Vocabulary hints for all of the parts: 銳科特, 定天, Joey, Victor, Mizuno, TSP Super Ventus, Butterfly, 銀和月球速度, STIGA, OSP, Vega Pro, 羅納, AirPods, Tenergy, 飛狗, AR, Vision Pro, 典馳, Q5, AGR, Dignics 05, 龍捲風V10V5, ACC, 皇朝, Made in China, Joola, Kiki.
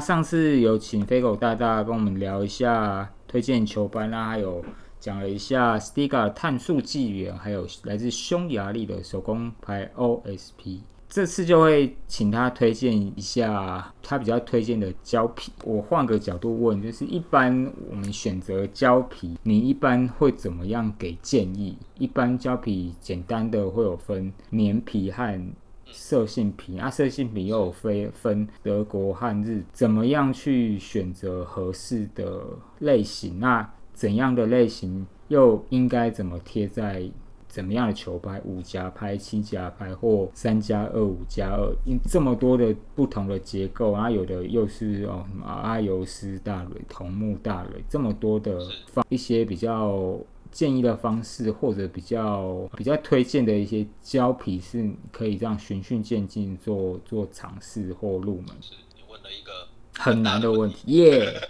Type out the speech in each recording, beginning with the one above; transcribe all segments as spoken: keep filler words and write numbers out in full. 上次有请飞狗大大跟我们聊一下推荐球班啦，还有讲了一下 STIGA 碳素纪元，还有来自匈牙利的手工牌 O S P。这次就会请他推荐一下他比较推荐的胶皮。我换个角度问，就是一般我们选择胶皮，你一般会怎么样给建议？一般胶皮简单的会有分粘皮和射性皮，啊，射性皮又有分分德国和日，怎么样去选择合适的类型？那怎样的类型又应该怎么贴在？怎么样的球拍，五夹拍、七夹拍或三加二、五加二，这么多的不同的结构，然后有的又是哦什么阿尤斯大蕊、桐木大蕊，这么多的方一些比较建议的方式，或者比较比较推荐的一些胶皮，是可以让循序渐进做做尝试或入门。是你问了一个很难的问题，耶，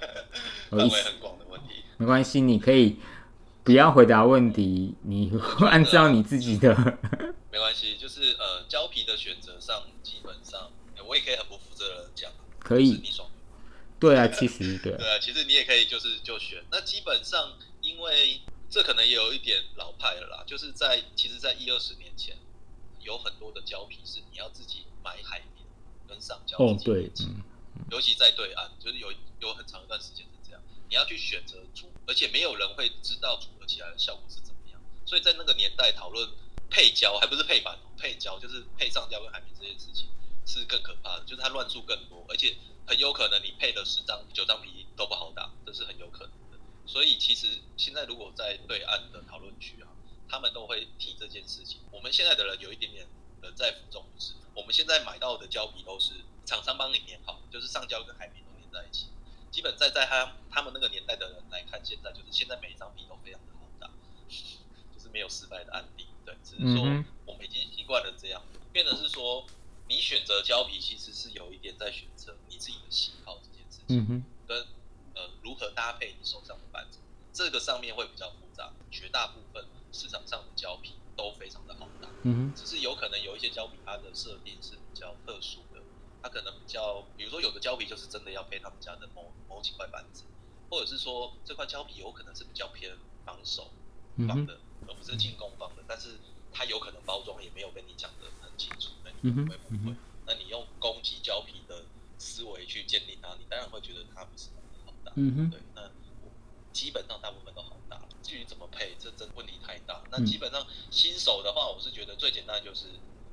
范围很广的问题，没关系，你可以。不要回答问题，你按照你自己的、嗯嗯、没关系，就是呃胶皮的选择上基本上、欸、我也可以很不负责任的讲，可以、就是、你爽，对啊，其实对对啊，其实你也可以就是就选，那基本上因为这可能也有一点老派了啦，就是在其实在一二十年前有很多的胶皮是你要自己买海绵跟上胶皮、哦、对、嗯、尤其在对岸就是有有很长一段时间是这样，你要去选择组，而且没有人会知道组合起来的效果是怎么样，所以在那个年代讨论配胶，还不是配板，配胶就是配上胶跟海绵这件事情是更可怕的，就是它乱数更多，而且很有可能你配了十张、九张皮都不好打，这是很有可能的。所以其实现在如果在对岸的讨论区啊，他们都会提这件事情。我们现在的人有一点点人在福中不知，我们现在买到的胶皮都是厂商帮你粘好，就是上胶跟海绵都粘在一起。基本在在他他们那个年代的人来看，现在就是现在每一张皮都非常的好打，就是没有失败的案例。对，只是说我们已经习惯了这样，变成是说你选择胶皮其实是有一点在选择你自己的喜好这件事情，嗯、跟呃如何搭配你手上的板子，这个上面会比较复杂。绝大部分市场上的胶皮都非常的好打，嗯、只是有可能有一些胶皮它的设定是比较特殊的。它可能比较，比如说有的胶皮就是真的要配他们家的某某几块板子，或者是说这块胶皮有可能是比较偏防守方的，嗯、而不是进攻方的，但是它有可能包装也没有跟你讲得很清楚，那你会不会？嗯、那你用攻击胶皮的思维去鉴定它，你当然会觉得它不是很好打，嗯、对，那基本上大部分都好打。至于怎么配，这真问题太大。那基本上新手的话，我是觉得最简单的就是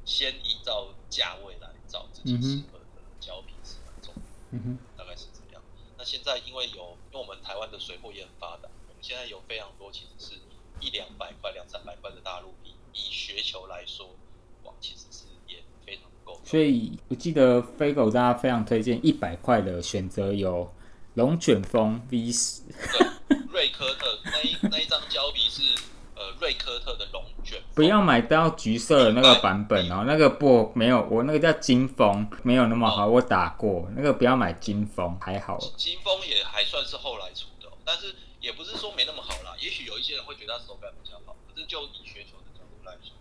先依照价位来找自己适合。嗯胶皮是蛮重要的，大概是这样。那现在因为有，因为我们台湾的水货也很发达，我们现在有非常多其实是一两百块、两三百块的大陆币，以学球来说，哇，其实是也非常够。所以我记得飞狗大家非常推荐一百块的选择有龙卷风 V 十，瑞科特那一那一张胶皮是呃瑞科特的龙卷风，不要买到橘色的那个版本哦，那个不没有，我那个叫金风，没有那么好，哦、我打过那个，不要买金风，还好。金风也还算是后来出的，哦，但是也不是说没那么好啦。也许有一些人会觉得他手感比较好，可是就以学球的角度来说，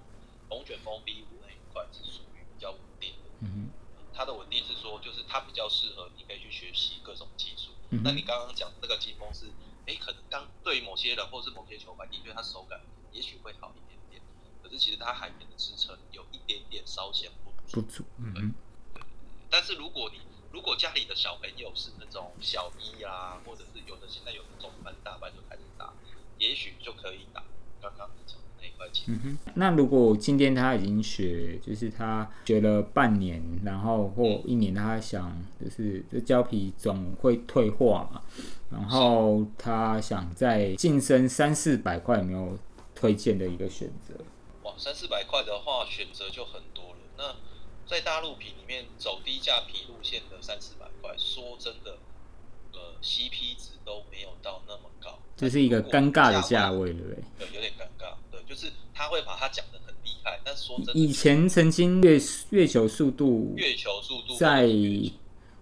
龙卷风 V 五那一块是属于比较稳定的。嗯哼，它的稳定是说，就是它比较适合你可以去学习各种技术。嗯、那你刚刚讲那个金风是。哎，可能刚对某些人或是某些球拍，的确他手感也许会好一点点，可是其实他海绵的支撑有一点点稍显不足。嗯嗯。但是如果你如果家里的小朋友是那种小一啊，或者是有的现在有的中班大班就开始打，也许就可以打刚刚你讲的那一块钱。嗯哼。那如果今天他已经学，就是他学了半年，然后或一年，他想就是这胶皮总会退化嘛。然后他想再晋升三四百块，有没有推荐的一个选择？哇，三四百块的话选择就很多了。那在大陆皮里面走低价皮路线的三四百块，说真的，呃 ，C P 值都没有到那么高，这是一个尴尬的价位，对不对？对，有点尴尬。对，就是他会把它讲得很厉害，但说真的，以前曾经月月球速度，月球速度在。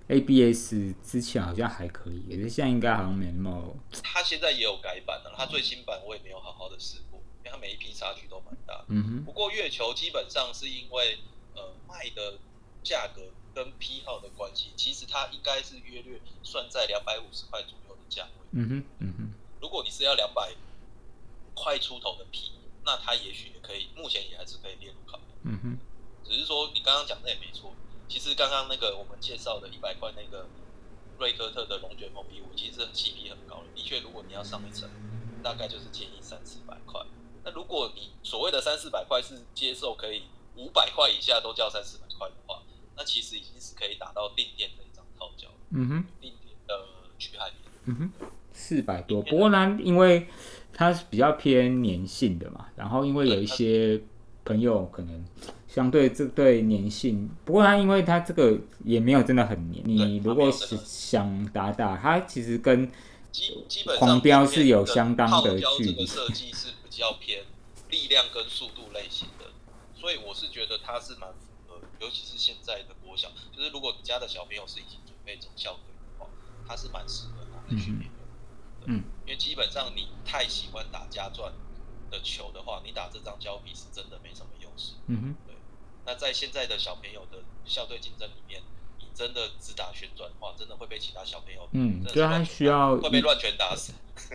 A B S 之前好像还可以，可是现在应该好像没那么。他现在也有改版了，他最新版我也没有好好的试过，因为他每一批差距都蛮大的。嗯哼。不过月球基本上是因为呃卖的价格跟批号的关系，其实它应该是约略算在两百五十块左右的价位。嗯哼，嗯哼。如果你是要两百块出头的批，那它也许也可以，目前也还是可以列入考量。嗯哼。只是说你刚刚讲的也没错，其实刚刚那个我们介绍的一百块那个瑞科特的龙卷风 P 五，其实是起批很高的。的确，如果你要上一层，大概就是建议三四百块。那如果你所谓的三四百块是接受可以五百块以下都叫三四百块的话，那其实已经是可以达到定点的一张套胶。嗯哼，定点的去海边。嗯哼，四百多。不过呢，因为它是比较偏粘性的嘛，然后因为有一些朋友可能相对这对粘性，不过它因为它这个也没有真的很粘。你如果想打打，它其实跟黄标是有相当的距离。比较偏力量跟速度类型的，所以我是觉得它是蛮符合，尤其是现在的国小，就是如果你家的小朋友是已经准备走校队的话，它是蛮适合拿来训练的。嗯，因为基本上你太喜欢打家转的球的话，你打这张胶皮是真的没什么优势。嗯哼，对。那在现在的小朋友的校队竞争里面，你真的只打旋转的话，真的会被其他小朋友嗯，对，他需要会被乱拳打死。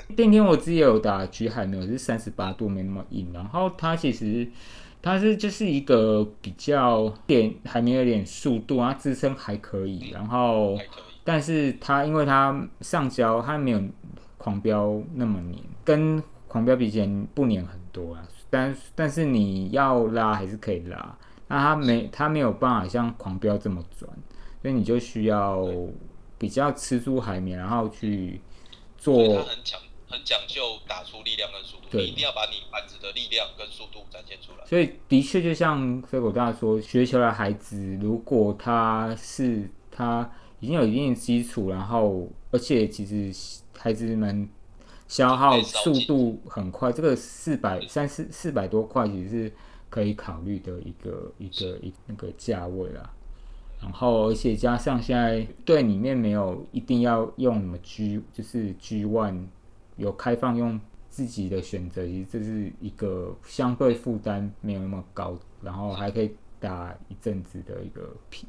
那天我自己也有打橘海，没有，是三十八度，没那么硬。然后它其实它是就是一个比较点，还没有点速度，它支撑还可以。然后，但是它因为它上胶，它没有狂飙那么黏，跟狂飙比起来不黏很多啊。但但是你要拉还是可以拉，那它没它没有办法像狂飙这么转，所以你就需要比较吃住海绵，然后去。所以它很讲很讲究打出力量跟速度，你一定要把你板子的力量跟速度展现出来。所以的确就像飞狗大说，学球的孩子如果他是他已经有一定的基础，然后而且其实孩子们消耗速度很快，这个四百三四四百多块其实是可以考虑的一个一个一那个价位啦。然后，而且加上现在队里面没有一定要用什么 G， 就是 G 一 有开放用自己的选择，其实这是一个相对负担没有那么高，然后还可以打一阵子的一个皮，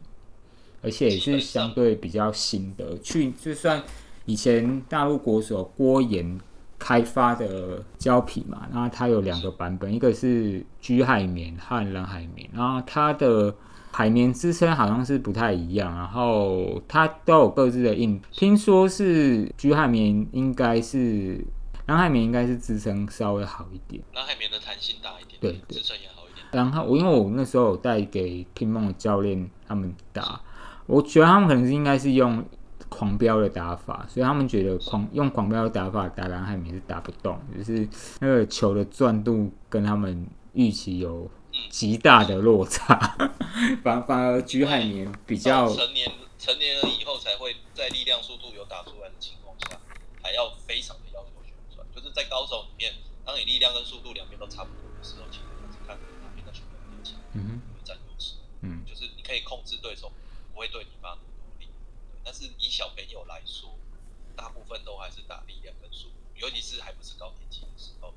而且也是相对比较新的。去就算以前大陆国手郭岩开发的胶皮嘛，那它有两个版本，一个是 G 海绵和蓝海绵，然后它的海绵支撑好像是不太一样，然后它都有各自的硬。听说是橘海绵应该是，蓝海绵应该是支撑稍微好一点，蓝海绵的弹性大一点，对，对支撑也好一点。然后我因为我那时候有带给乒梦的教练他们打，我觉得他们可能是应该是用狂飙的打法，所以他们觉得狂用狂飙的打法打蓝海绵是打不动，就是那个球的转度跟他们预期有极大的落差，反反而橘海绵比较成年成年人以后才会在力量速度有打出来的情况下，还要非常的要求旋转，就是在高手里面，当你力量跟速度两边都差不多的时候，其实你是看哪边的球比较强，嗯哼，占优势，嗯，就是你可以控制对手，不会对你发很多力。但是以小朋友来说，大部分都还是打力量跟速度，尤其是还不是高年级的时候。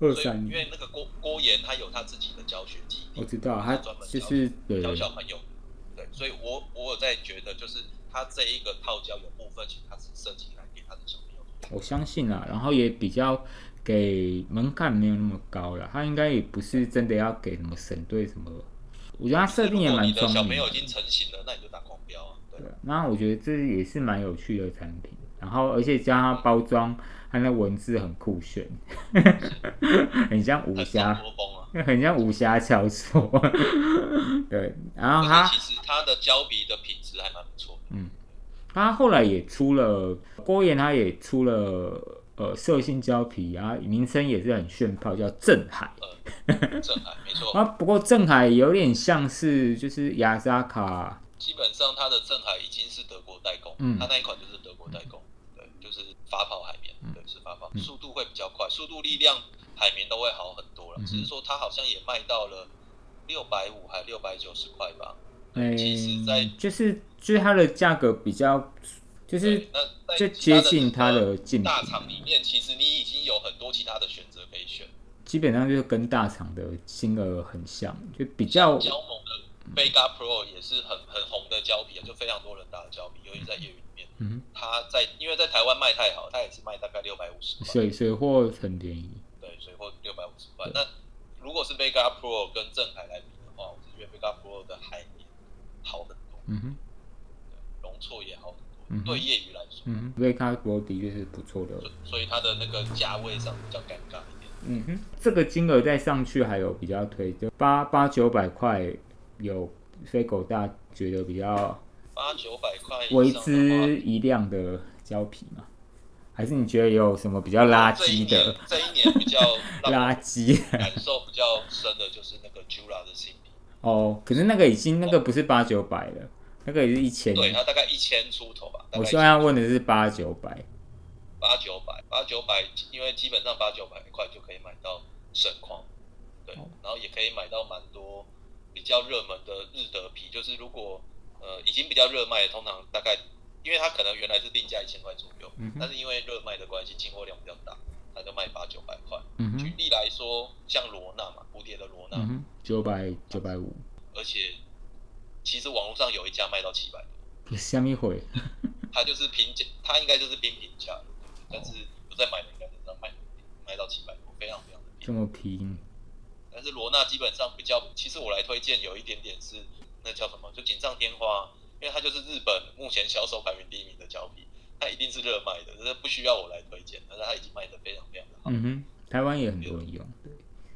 所以因为那个郭郭岩他有他自己的教学基地，我知道他专门就是教小朋友，对，所以我我有在觉得就是他这一个套胶有部分其实他是设计来给他的小朋友的，我相信啦，然后也比较给门槛没有那么高啦，他应该也不是真的要给什么省队什么，我觉得他设定也蛮聪明的。如果你的小朋友已经成型了，那你就打狂飙啊，对。那我觉得这也是蛮有趣的产品。然后，而且加上包装，它那文字很酷炫，很像武侠，很, 啊、很像武侠小说。对，然后它其实它的胶皮的品质还蛮不错。嗯，它后来也出了郭岩，它也出了呃色性胶皮啊，名称也是很炫炮，叫震海。呃、震海没错。啊，不过震海有点像是就是雅萨卡，基本上它的震海已经是德国代工，嗯，它那一款就是德国代工。就是发泡海绵，对，是发泡，速度会比较快，速度力量海绵都会好很多了。只是说它好像也卖到了六百五还六百九十块吧。嗯、欸，其实在就是就是它的价格比较，就是就接近它的竞品。大厂里面，其实你已经有很多其他的选择可以选。基本上就是跟大厂的金额很像，就比较。Vega Pro 也是很很红的胶笔，就非常多人打的胶笔，尤其在业余里面。嗯，它在因为在台湾卖太好，它也是卖大概六百五十。水水货很便宜。对，水货六百五十块。那如果是 Vega Pro 跟正牌来比的话，我是觉得 Vega Pro 的海绵好很多。嗯哼，容错也好很多。嗯，对业余来说，嗯哼 ，Vega Pro 的确是不错的。所以它的那个价位上比较尴尬一点。嗯哼，这个金额再上去还有比较推，就八八九百块。有非狗大觉得比较八九百块为之一亮的胶皮吗？还是你觉得有什么比较垃圾的？这一 年, 这一年比较垃圾，感受比较深的就是那个 Joola 的新笔。哦，可是那个已经那个不是八九百了，哦，那个也是一千。对，它大概一千出头吧。我现在要问的是八九百，八九百，八九百，因为基本上八九百块就可以买到神框，对，哦，然后也可以买到蛮多。比较热门的日德皮，就是如果呃已经比较热卖的，通常大概因为它可能原来是定价一千块左右，嗯，但是因为热卖的关系，进货量比较大，它就卖八九百块。举例来说，像罗纳嘛，蝴蝶的罗纳，九百九百五，而且其实网络上有一家卖到七百多，虾米会？它就是平价，它应该就是平平价，但是我在买的应该就是卖卖到七百多，非常非常的便宜，这么便宜。但是罗纳基本上比较，其实我来推荐有一点点是那叫什么，就锦上添花，因为它就是日本目前销售排名第一名的胶皮，它一定是热卖的，这不需要我来推荐，但是它已经卖得非常非常的好。嗯哼，台湾也很多人用，对，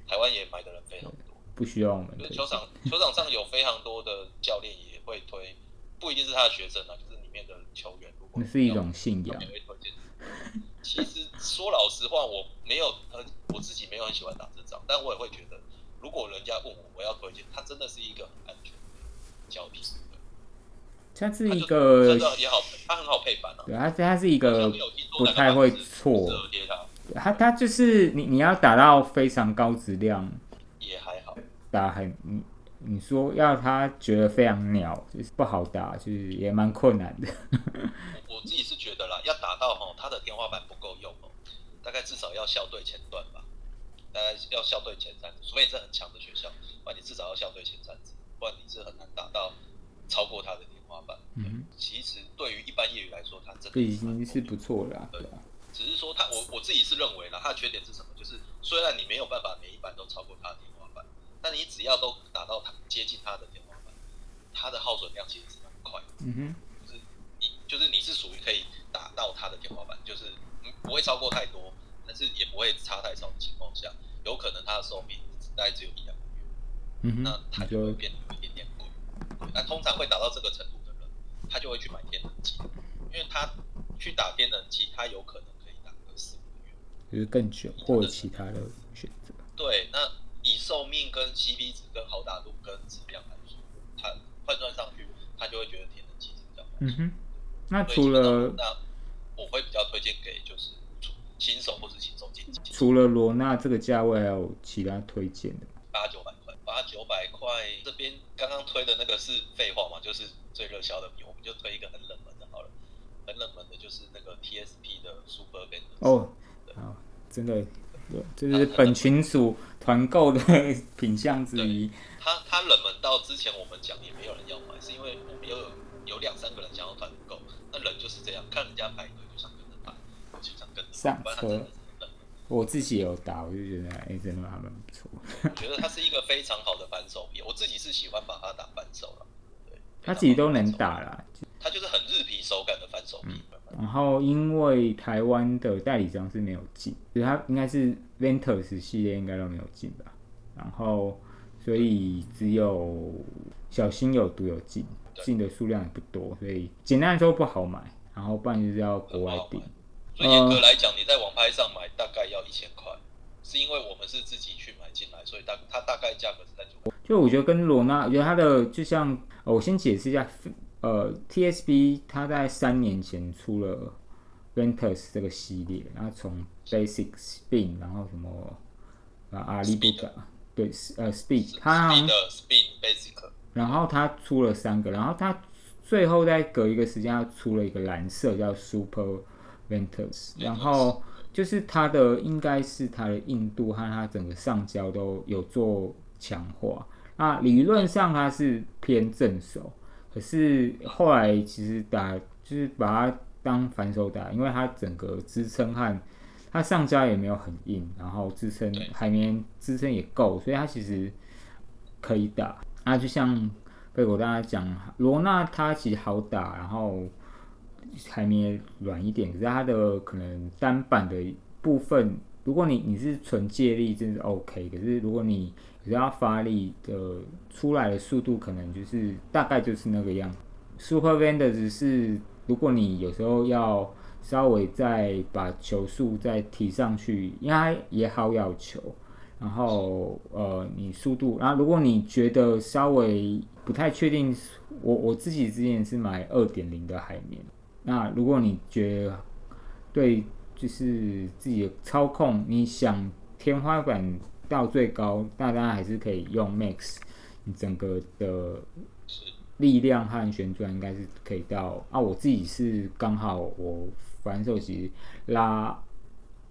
台湾也买的人非常多，不需要我们推荐。就是球场球场上有非常多的教练也会推，不一定是他的学生啊，就是里面的球员，如果那是一种信仰。其实说老实话，我没有很，我自己没有很喜欢打这张，但我也会觉得，如果人家问我，我要推荐，它真的是一个很安全的胶皮。它是一个，它很好配板啊。对，它它是一个不太会错。它它就是你你要打到非常高质量，也还好。打很你你说要他觉得非常鸟，就是不好打，就是也蛮困难的。我自己是觉得啦，要打到吼，它的天花板不够用哦，大概至少要校队前段吧，大概要校队前三支，除非你是很强的学校，不然你至少要校队前三支，不然你是很难打到超过它的天花板。嗯，其实对于一般业余来说，它真的已经是不错了啦。对，只是说它，我我自己是认为啦，它的缺点是什么？就是虽然你没有办法每一板都超过它的天花板，但你只要都打到它接近它的天花板，它的耗损量其实是蛮快的。嗯哼。就是你是属于可以打到它的天花板，就是不会超过太多，但是也不会差太少的情况下，有可能它的寿命大概只有一两个月，嗯，那它就会变得有一点点贵。那通常会打到这个程度的人，他就会去买天能机，因为他去打天能机，他有可能可以打个四五个月，就是更久或者其他的选择。对，那以寿命跟 C P 值跟好打度跟质量来说，他换算上去，他就会觉得天能机是比较好。嗯哼。那除了那我会比较推荐给就是新手或是新手进阶。除了罗纳这个价位，还有其他推荐的？八九百块，八九百块这边刚刚推的那个是废话嘛，就是最热销的笔，我们就推一个很冷门的好了。很冷门的就是那个 T S P 的 Super Ventus。哦，好，真的，这是本群组团购的品项之一。它它冷门到之前我们讲也没有人要买，是因为我们有有两三个人想要团购。那人就是这样，看人家排队就想跟着排，我就想跟着上车。我自己有打，我就觉得哎，欸，真的还蛮不错。我觉得它是一个非常好的扳手皮，我自己是喜欢把它打扳手了。对，它自己都能打啦。它就是很日皮手感的扳手皮，嗯。然后因为台湾的代理商是没有进，所以它应该是 Ventus 系列应该都没有进吧。然后所以只有小心有毒有进。进的数量也不多，所以简单来说不好买，然后不然就是要国外订。所以严格来讲，你在网拍上买大概要一千块，是因为我们是自己去买进来，所以它大概价格是在九。就我觉得跟罗纳，我觉得它的就像，哦，我先解释一下，呃 ，T S B 它在三年前出了 Ventus 这个系列，然后从 Basic Spin， 然后什么啊阿里布达，对，呃 Speed， 它 Speed Spin Basic。然后他出了三个，然后他最后再隔一个时间，他出了一个蓝色叫 Super Ventus， 然后就是他的应该是他的硬度和他整个上胶都有做强化，那理论上它是偏正手，可是后来其实打就是把它当反手打，因为它整个支撑和它上家也没有很硬，然后支撑海绵支撑也够，所以它其实可以打。那就像贝果大家讲，罗纳它其实好打，然后海绵软一点，可是它的可能单板的部分，如果 你, 你是纯借力，真是 OK。可是如果你可是要发力的出来的速度，可能就是大概就是那个样子。Super Ventus 是如果你有时候要稍微再把球速再提上去，因为它也好咬球，然后呃你速度，然后如果你觉得稍微不太确定，我我自己之前是买 二点零 的海绵，那如果你觉得对就是自己的操控，你想天花板到最高，那当然还是可以用 max， 你整个的力量和旋转应该是可以到啊。我自己是刚好我反手其实拉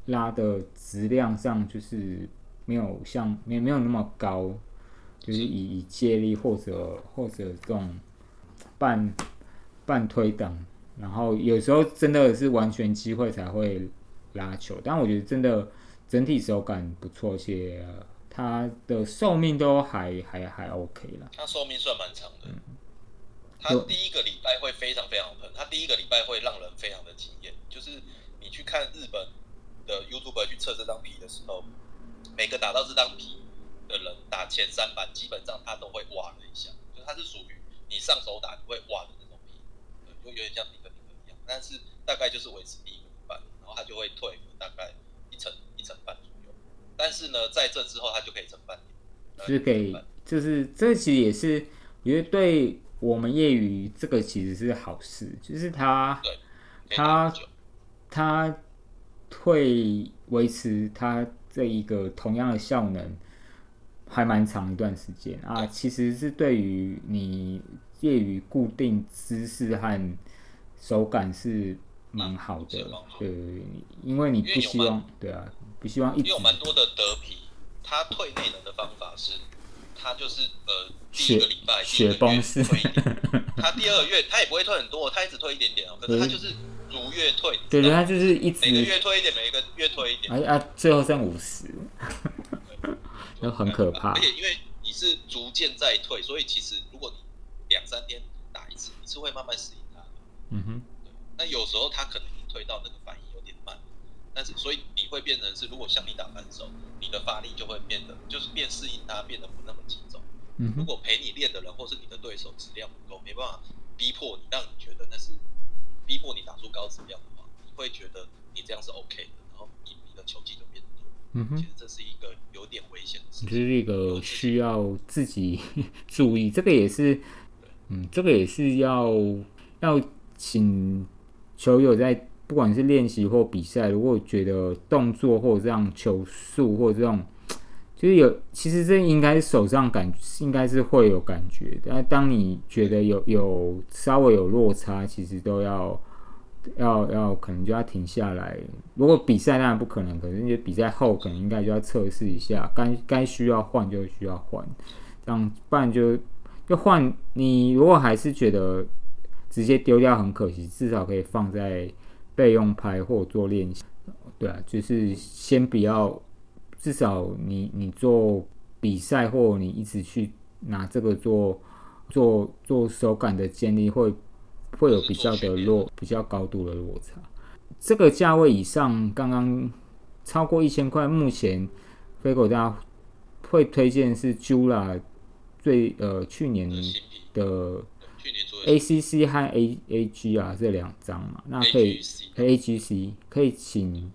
拉的质量上就是没有像没没有那么高，就是以以借力或者或者这种半半推挡，然后有时候真的是完全机会才会拉球，但我觉得真的。整体手感不错，且它的寿命都还还还 OK 啦。它寿命算蛮长的。嗯、它第一个礼拜会非常非常喷，它第一个礼拜会让人非常的惊艳。就是你去看日本的 YouTuber 去测这张皮的时候，每个打到这张皮的人打前三板，基本上他都会哇了一下，就是它是属于你上手打你会哇的那种皮，就有点像你跟你跟一样，但是大概就是维持第一个礼拜，然后它就会退大概一层。一层半左右，但是呢，在这之后它就可以成半年，就是可以，就是这其实也是，我觉得对我们业余这个其实是好事，就是它，它，它会维持它这一个同样的效能，还蛮长一段时间啊。其实是对于你业余固定姿势和手感是蛮好的，对，因为你不希望，对啊。不希望一直因为有蛮多的德皮，他退内能的方法是，他就是呃第一个礼拜、第一个月退一点，他第二月他也不会退很多，他一直退一点点、喔、可是他就是如月退，对，他就是一直每个月退一点，每个月退一点，啊啊，最后剩五十，就很可怕。而且因为你是逐渐在退，所以其实如果你两三天打一次，你是会慢慢适应它的。嗯哼，那有时候他可能退到那个反应有点慢。但是，所以你会变成是，如果像你打反手，你的发力就会变得，就是变适应它，变得不那么轻松。嗯、如果陪你练的人或是你的对手质量不够，没办法逼迫你，让你觉得那是逼迫你打出高质量的话，你会觉得你这样是 OK 的，然后你你的球技就变多。嗯哼，其实这是一个有点危险的事情，这是一个需要自己注意，这个也是，嗯，这个也是要要请球友在。不管是练习或比赛，如果觉得动作或者这样球速或者这种，就是有，其实这应该手上感应该是会有感觉，但当你觉得有有稍微有落差，其实都要要要可能就要停下来。如果比赛当然不可能，可是你比赛后可能应该就要测试一下，该该需要换就需要换，这样不然就就换。你如果还是觉得直接丢掉很可惜，至少可以放在。备用拍或做练习，对啊，就是先不要，至少你你做比赛或你一直去拿这个做做做手感的建立会，会会有比较的落比较高度的落差。这个价位以上，刚刚超过一千块，目前飞狗大家会推荐是 Joola 最呃去年的。A C C 和 A G R 这两张嘛，那可以 A G C 可以请，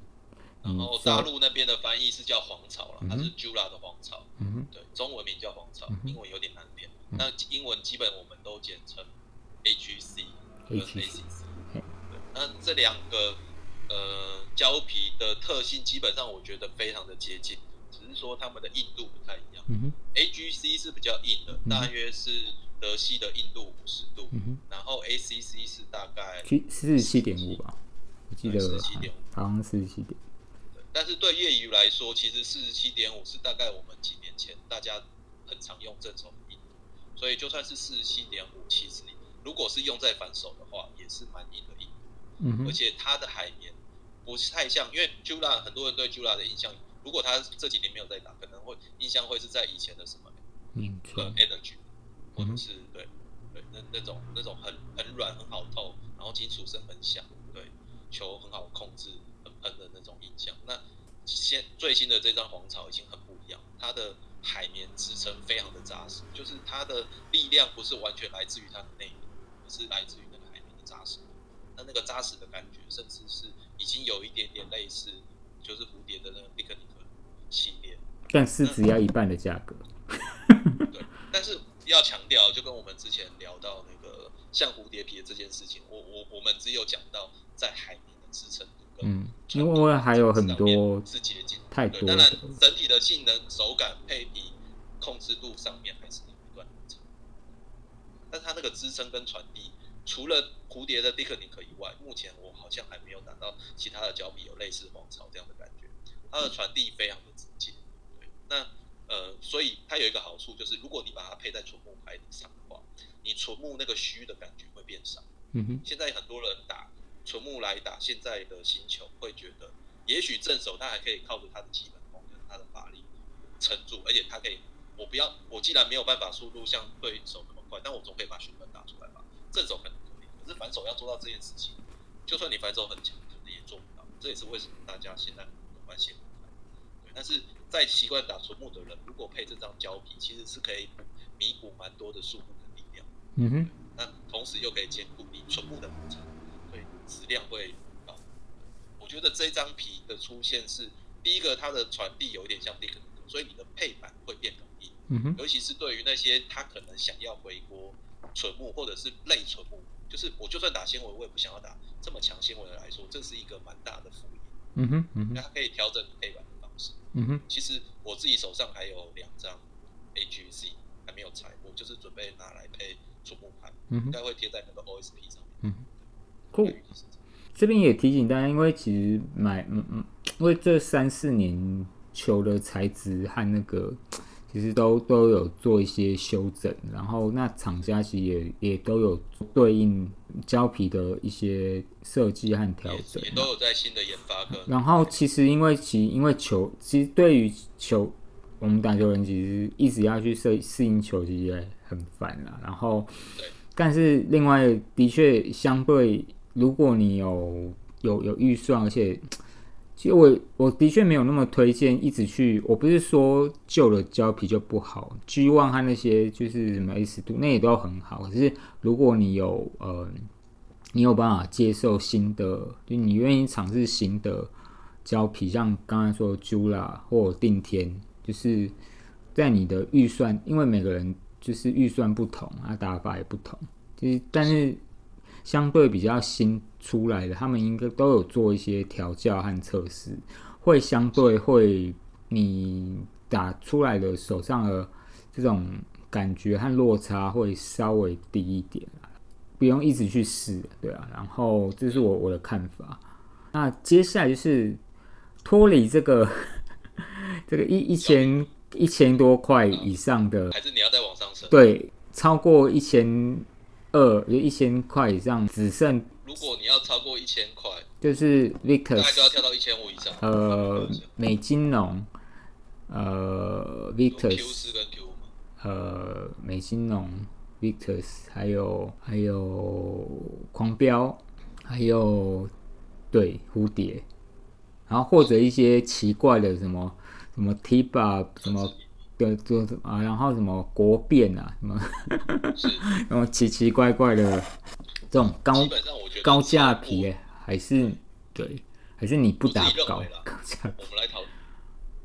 然后大陆那边的翻译是叫黄草啦，嗯、它是 Joola 的黄草，嗯、对，中文名叫黄草，嗯、英文有点难念、嗯。那英文基本我们都简称 A G C 跟 A C C， 对，那这两个呃胶皮的特性基本上我觉得非常的接近，只是说它们的硬度不太一样。嗯、A G C 是比较硬的，嗯、大约是。德系的硬度五十度、嗯，然后 A C C 是大概四十七点五吧，我记得好像四十七点。但是对业余来说，其实四十七点五是大概我们几年前大家很常用正手的硬度，所以就算是 四十七点五，你如果是用在反手的话也是蛮硬的硬度、嗯、而且它的海绵不太像，因为 Joola 很多人对 Joola 的印象，如果他这几年没有在打，可能会印象会是在以前的什么的 Tenergy 或者是、嗯、对对 那, 那种那种很很软很好透，然后金属声很响，对球很好控制很喷的那种印象。那现最新的这张皇朝已经很不一样，它的海绵支撑非常的扎实，就是它的力量不是完全来自于它的内力，而是来自于那个海绵的扎实。那那个扎实的感觉，甚至是已经有一点点类似，就是蝴蝶的那个 Dignics 系列，但是只要一半的价格。对，但是要强调，就跟我们之前聊到那个像蝴蝶皮的这件事情，我我我们只有讲到在海绵的支撑度跟。嗯，因为还有很多是捷径，太多。当然，整体的性能、手感、配比、控制度上面还是有一段落差。但它那个支撑跟传递，除了蝴蝶的 Dignics 以外，目前我好像还没有拿到其他的胶皮有类似皇朝这样的感觉。它的传递非常的直接。对，那呃，所以它有一个好处就是，如果你把它配在纯木拍上的话，你纯木那个虚的感觉会变少。嗯哼。现在很多人打纯木来打现在的新球，会觉得也许正手他还可以靠着他的基本功跟他的法力撑住，而且他可以，我不要，我既然没有办法速度像对手那么快，但我总可以把旋转打出来吧。正手可能可以，可是反手要做到这件事情，就算你反手很强，可能也做不到。这也是为什么大家现在很关心。对，但是在习惯打纯木的人，如果配这张胶皮，其实是可以弥补蛮多的速度跟力量。嗯哼。那同时又可以兼顾你纯木的补偿。质量会高，我觉得这张皮的出现是第一个，它的传递有一点像 Dignics， 所以你的配板会变容易、嗯，尤其是对于那些他可能想要回锅纯木或者是类纯木，就是我就算打纤维，我也不想要打这么强纤维的来说，这是一个蛮大的福音。嗯哼，嗯哼，它可以调整配板的方式。嗯哼，其实我自己手上还有两张 A G C 还没有拆，我就是准备拿来配纯木盘，嗯、应该会贴在那个 O S P 上面。嗯Cool. 这边也提醒大家，因为其实买，嗯嗯，因为这三四年球的材质和那个，其实都都有做一些修整，然后那厂家其实也也都有对应胶皮的一些设计和调整，也都有在新的研发跟。然后其实因为其因为球，其实对于球，我们打球人其实一直要去适适应球，其实也很烦啦。然后，但是另外的确相对。如果你有有有预算，而且其实我我的确没有那么推荐一直去。我不是说旧的胶皮就不好 ，G 一 和那些就是什么 S 度那也都很好。可是如果你有呃，你有办法接受新的，就你愿意尝试新的胶皮，像刚才说 Joola 或定天，就是在你的预算，因为每个人就是预算不同，啊打法也不同，就是但是。相对比较新出来的，他们应该都有做一些调教和测试，会相对会你打出来的手上的这种感觉和落差会稍微低一点，不用一直去试，对啊。然后这是我我的看法。那接下来就是脱离这个这个一一千一千多块以上的，还是你要再往上升？对，超过一千。二就一千块以上，只剩如果你要超过一千块，就是 Victor 大概就要跳到一千五以上。呃，美金龙，呃 ，Victor Q 四跟 Q 五嘛。呃，美金龙 ，Victor， 还有还有狂飙，还有对蝴蝶，然后或者一些奇怪的什么什么 T 八 什么。对，做啊，然后什么国变啊，什么，然后奇奇怪怪的这种高高价皮、欸，还是对，还是你不打高高价皮。我们来讨论，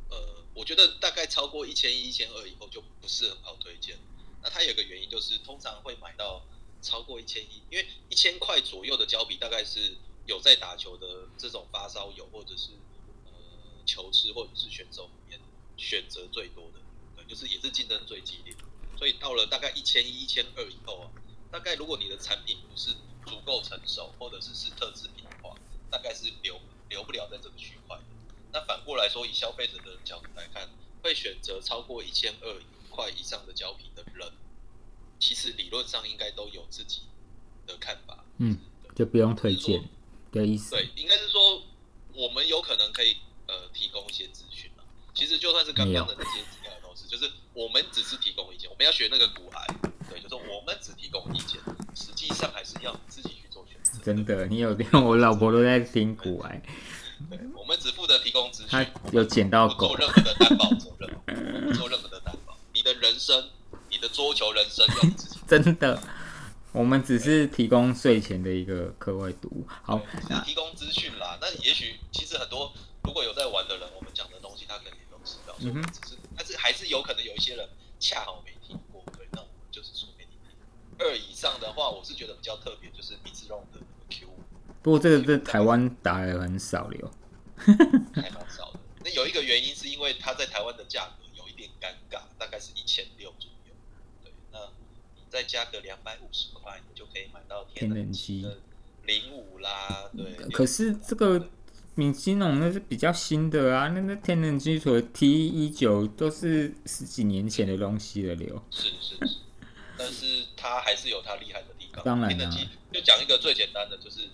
呃，我觉得大概超过一千一、一千二以后就不是很好推荐。那它有一个原因就是，通常会买到超过一千一，因为一千块左右的胶皮，大概是有在打球的这种发烧友或者是呃球痴或者是选手里面选择最多的。就是也是竞争最激烈，所以到了大概一千一、一千二以后啊，大概如果你的产品不是足够成熟，或者是是特制品的话，大概是留留不了在这个区块的。那反过来说，以消费者的角度来看，会选择超过一千二以块以上的胶皮的人，其实理论上应该都有自己的看法。嗯，就不用推荐的意思。对，应该是说我们有可能可以呃提供一些资讯嘛。其实就算是刚刚的那些资料都是，就是我们只是提供意见。我们要学那个骨癌，对，就是我们只提供意见，实际上还是要自己去做选择。真的，你有我老婆都在听骨癌。对，我们只负责提供资讯，有捡到狗，不做任何的担保，做任何不做任何的担保。你的人生，你的桌球人生要你自己。真的，我们只是提供睡前的一个课外读物。好，提供资讯啦。那也许其实很多如果有在玩的人，我们讲的东西他可能也都知道，所以我们只是，但是还是有可能有一些人恰好没听过，对，那我们就是说给你听。二以上的话，我是觉得比较特别，就是米兹龙的 Q 五。不过这个在台湾打的很少了哟，还蛮少的。那有一个原因是因为它在台湾的价格有一点尴尬，大概是一千六左右。对，那你再加个两百五十块，你就可以买到天能七的零五啦。对，可是这个米兹龙那是比较新的啊，那那天能七所 T 一九都是十几年前的东西了了。是是是，但是它还是有它厉害的地方。当然啦、啊，就讲一个最简单的，就是。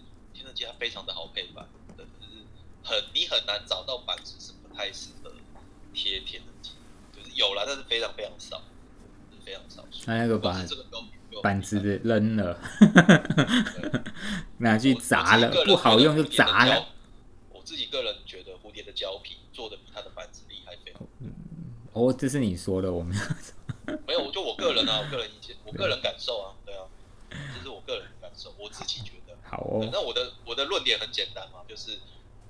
那其实它非常的好配板，就是很你很难找到板子是不太适合贴天能机，就是有啦，但是非常非常少，就是、非常少。那那个把板子扔了，拿去砸了，不好用就砸了。我自己个人觉得蝴蝶的胶皮做的比它的板子厉害非常多。哦，这是你说的，我没有。没有，我就我个人啊，我个人意见，我个人感受啊，对啊，这是我个人感受，我自己觉得。好哦，那我的我的论点很简单嘛，就是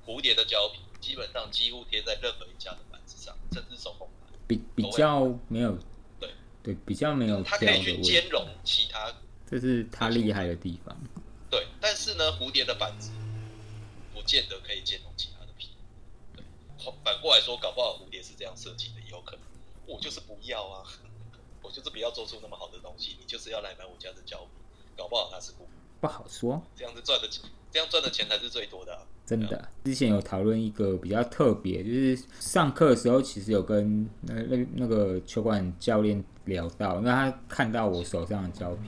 蝴蝶的胶皮基本上几乎贴在任何一家的板子上，甚至手工板，比比较没有对对比较没有，它可以去兼容其他，这是它厉害的地方。对，但是呢，蝴蝶的板子不见得可以兼容其他的皮。对，反过来说，搞不好蝴蝶是这样设计的也有可能。我就是不要啊，我就是不要做出那么好的东西，你就是要来买我家的胶皮，搞不好它是故意。不好说，这样子赚的，这样赚的钱才是最多的、啊。真的，之前有讨论一个比较特别，就是上课的时候，其实有跟那那那个球馆教练聊到，那他看到我手上的胶皮，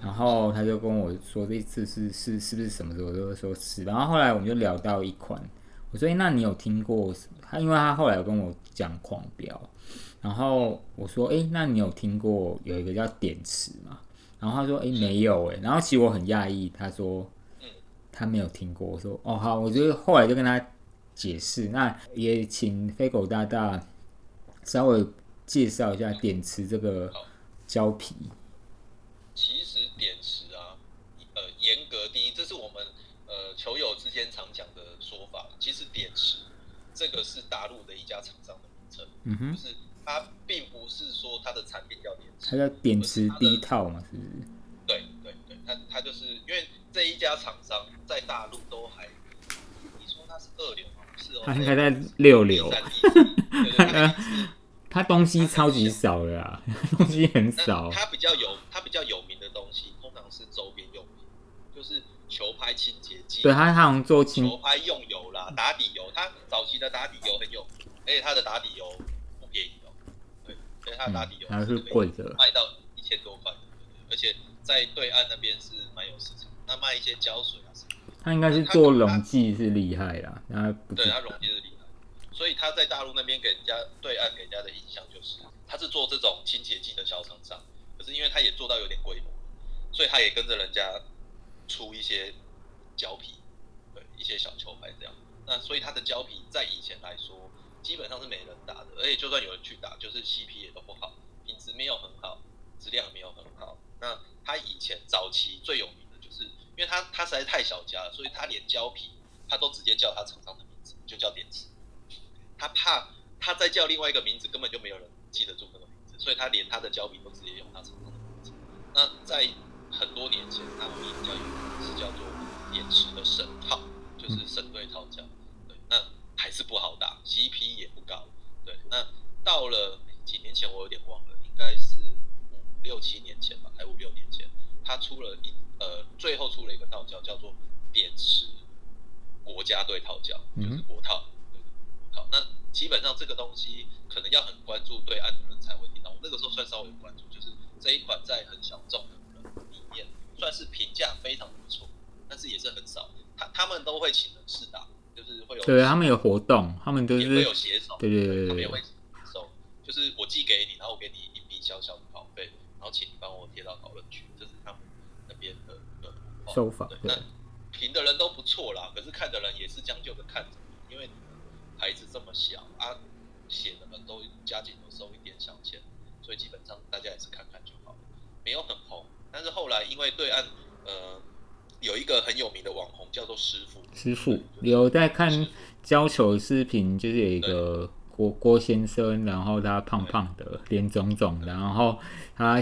然后他就跟我说这一次是是是不是什么时候，我就说是，然后后来我们就聊到一款，我说、欸、那你有听过？他因为他后来有跟我讲狂飙，然后我说哎、欸，那你有听过有一个叫点池吗？然后他说：“哎，没有哎。”然后其实我很讶异，他说：“他没有听过。”我说：“哦，好。”我就后来就跟他解释，那也请飞狗大大稍微介绍一下点池这个胶皮。其实点池啊，呃，严格定义，这是我们呃球友之间常讲的说法。其实点池这个是大陆的一家厂商的名称，嗯哼，就是。它并不是说它的产品叫点池，它叫点池第一套嘛，是不是？对对对，它它就是因为这一家厂商在大陆都还，你说它是二流吗？不是哦，它应该在六流。它东西超级少的啊，东西很少。它比较有，它比较有名的东西通常是周边用品，就是球拍清洁剂。对，它它好像做清球拍用油啦，打底油，它早期的打底油很有名，而且它的打底油不便宜。所以它打底油是贵的，卖到一千多块，而且在对岸那边是蛮有市场。那卖一些胶水啊什么，它应该是做溶剂是厉害啦，它对它溶剂是厉害，所以它在大陆那边给人家对岸给人家的印象就是它是做这种清洁剂的小厂商，可是因为它也做到有点规模，所以它也跟着人家出一些胶皮，对一些小球拍这样。那所以它的胶皮在以前来说。基本上是没人打的，而且就算有人去打，就是 C P 也都不好，品质没有很好，质量也没有很好。那他以前早期最有名的就是，因为他他实在太小家了，所以他连胶皮他都直接叫他厂商的名字，就叫点池。他怕他再叫另外一个名字，根本就没有人记得住那个名字，所以他连他的胶皮都直接用他厂商的名字。那在很多年前，他们比较有名是叫做点池的神套，就是神队套胶。对，那。还是不好打 ，C P 也不高。对，那到了几年前，我有点忘了，应该是五六七年前吧，还五六年前，他出了一呃，最后出了一个套胶，叫做点池国家队套胶，就是国套。对，国套。那基本上这个东西可能要很关注对岸的人才会听到。我那个时候算稍微关注，就是这一款在很小众的人里面算是评价非常不错，但是也是很少。他他们都会请人试打，就是会有对他们有活动，他们都、就是也会有携手，对对对对，他们也会携手，就是我寄给你，然后我给你一笔小小的稿费，然后请你帮我贴到讨论区，这是他们那边的的手法。那评的人都不错啦，可是看的人也是将就的看着，因为。孩子这么小啊，写的人都家境都收一点小钱，所以基本上大家也是看看就好了，没有很红。但是后来因为对岸呃有一个很有名的网红叫做师傅，师傅、就是、有在看教球视频，就是有一个郭郭先生，然后他胖胖的，脸肿肿，然后他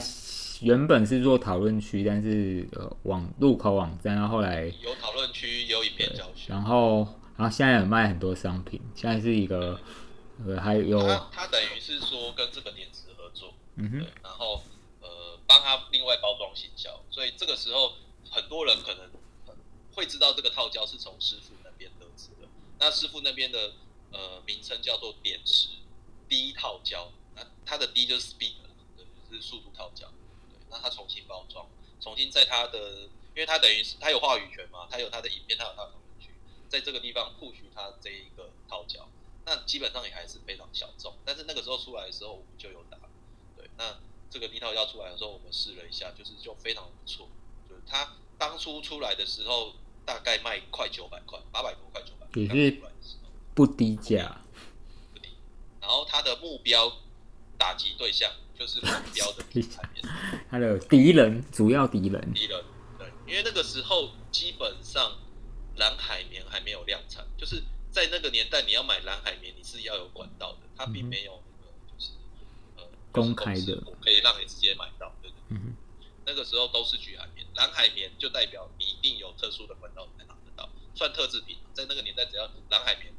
原本是做讨论区，但是呃网入口网站，然后后来有讨论区，也有影片教学，然后。然后现在有卖很多商品，现在是一个，呃，还有他他等于是说跟这个年资合作，嗯哼，然后呃帮他另外包装行销，所以这个时候很多人可能会知道这个套胶是从师傅那边得知的。那师傅那边的呃名称叫做点石低套胶，那它的低就是 speed， 就是速度套胶。对，那他重新包装，重新在他的，因为他等于是他有话语权嘛，他有他的影片，他有他的。在这个地方 push 它这一个套胶，那基本上也还是非常小众。但是那个时候出来的时候，我们就有打。对，那这个低套胶出来的时候，我们试了一下，就是就非常不错。就是它当初出来的时候，大概卖快九百块，八百多块九百，也是不低价，不低。然后它的目标打击对象就是目标的平台面，它的敌人主要敌人，敌人对，因为那个时候基本上。蓝海绵还没有量产，就是在那个年代，你要买蓝海绵，你是要有管道的，它并没有那个就是呃公开的，我可以让你直接买到，对不对？嗯、那个时候都是局海绵，蓝海绵就代表你一定有特殊的管道才拿得到，算特制品。在那个年代，只要蓝海绵，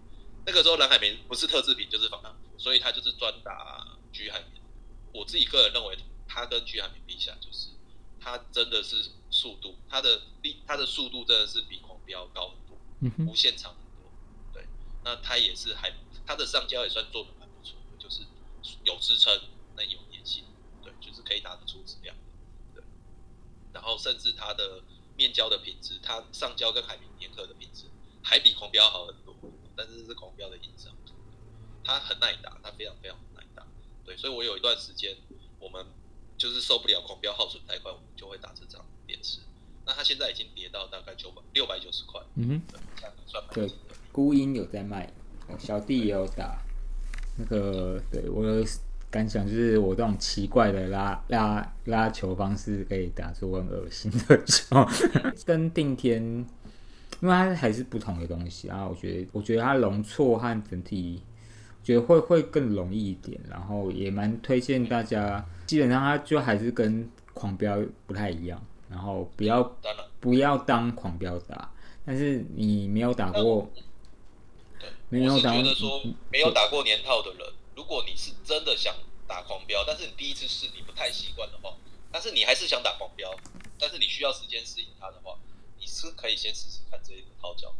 那个时候蓝海绵不是特制品就是仿钢，所以它就是专打局海绵。我自己个人认为，它跟局海绵比起来，就是它真的是速度，它的力，它的速度真的是比。比较高很多，无限长很多，对，那它也是还它的上胶也算做的蛮不错的，就是有支撑，那有粘性，对，就是可以拿得出质量，对。然后甚至它的面胶的品质，它上胶跟海绵粘合的品质还比狂飙好很多，但是是狂飙的硬伤，它很耐打，它非常非常耐打，对，所以我有一段时间我们就是受不了狂飙耗损太快，我们就会打这张电池。那它现在已经跌到大概六百九十块，嗯哼，算蛮低的。孤鹰有在卖，小弟也有打。那个对我的感想就是，我这种奇怪的拉拉拉球方式可以打出很恶心的球，跟定天，因为它还是不同的东西啊。我觉得，我觉得它容错和整体，我觉得会会更容易一点。然后也蛮推荐大家，基本上它就还是跟狂飙不太一样。然后不要不要当狂飙打，但是你没有打过，没有打过。我是觉得说没有打过年套的人，如果你是真的想打狂飙，但是你第一次试你不太习惯的话，但是你还是想打狂飙，但是你需要时间适应它的话，你是可以先试试看这一个套胶，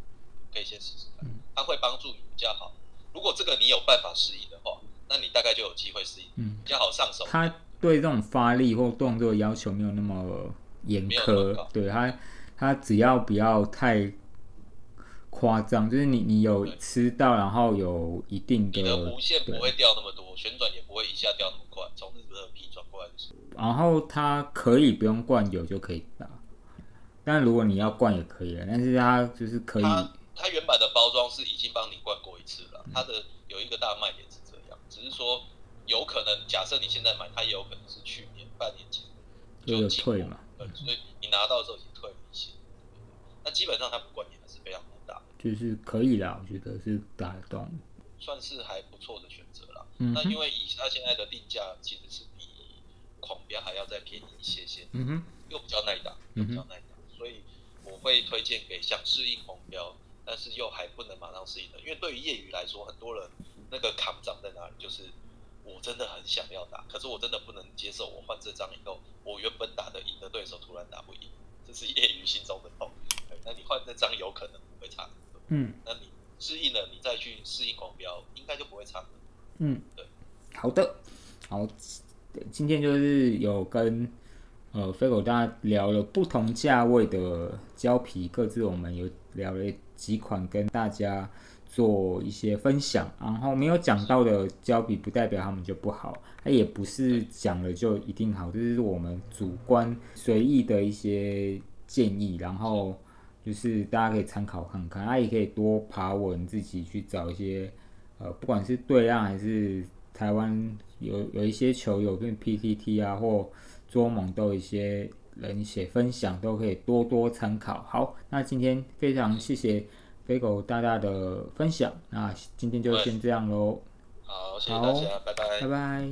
可以先试试看，它会帮助你比较好。如果这个你有办法适应的话，那你大概就有机会适应，嗯，比较好上手。他对这种发力或动作要求没有那么。严苛，对他，他只要不要太夸张，就是你你有吃到，然后有一定的，你的弧线不会掉那么多，旋转也不会一下掉那么快，从日本的皮转过来就是。然后他可以不用灌油就可以打，但如果你要灌也可以了，但是他就是可以。他, 他原版的包装是已经帮你灌过一次了，他的有一个大卖点是这样，只是说有可能假设你现在买，它也有可能是去年半年前就退嘛。所以你拿到的时候已经退了一些，那基本上它不管你还是非常好打的，就是可以啦，我觉得是打得动，算是还不错的选择啦。嗯、那因为以它现在的定价其实是比狂飙还要再便宜一些些，嗯哼，又比较耐打，又比较耐打，嗯、所以我会推荐给想适应狂飙，但是又还不能马上适应的，因为对于业余来说，很多人那个坎长在哪里，就是。我真的很想要打，可是我真的不能接受。我换这张以后，我原本打得赢的对手突然打不赢，这是业余心中的痛。那你换这张有可能不会差很多。嗯，那你适应了，你再去适应狂飙，应该就不会差了。嗯，对，好的，好，今天就是有跟呃飞狗大家聊了不同价位的胶皮，各自我们有聊了几款跟大家做一些分享，然后没有讲到的胶皮不代表他们就不好，也不是讲了就一定好，这是我们主观随意的一些建议，然后就是大家可以参考看看，啊，也可以多爬文自己去找一些，呃，不管是对岸还是台湾有有一些球友跟 P T T 啊或桌盟都有一些人写分享，都可以多多参考。好，那今天非常谢谢飞狗大大的分享，那今天就先这样咯。好，谢谢大家，拜拜，拜拜。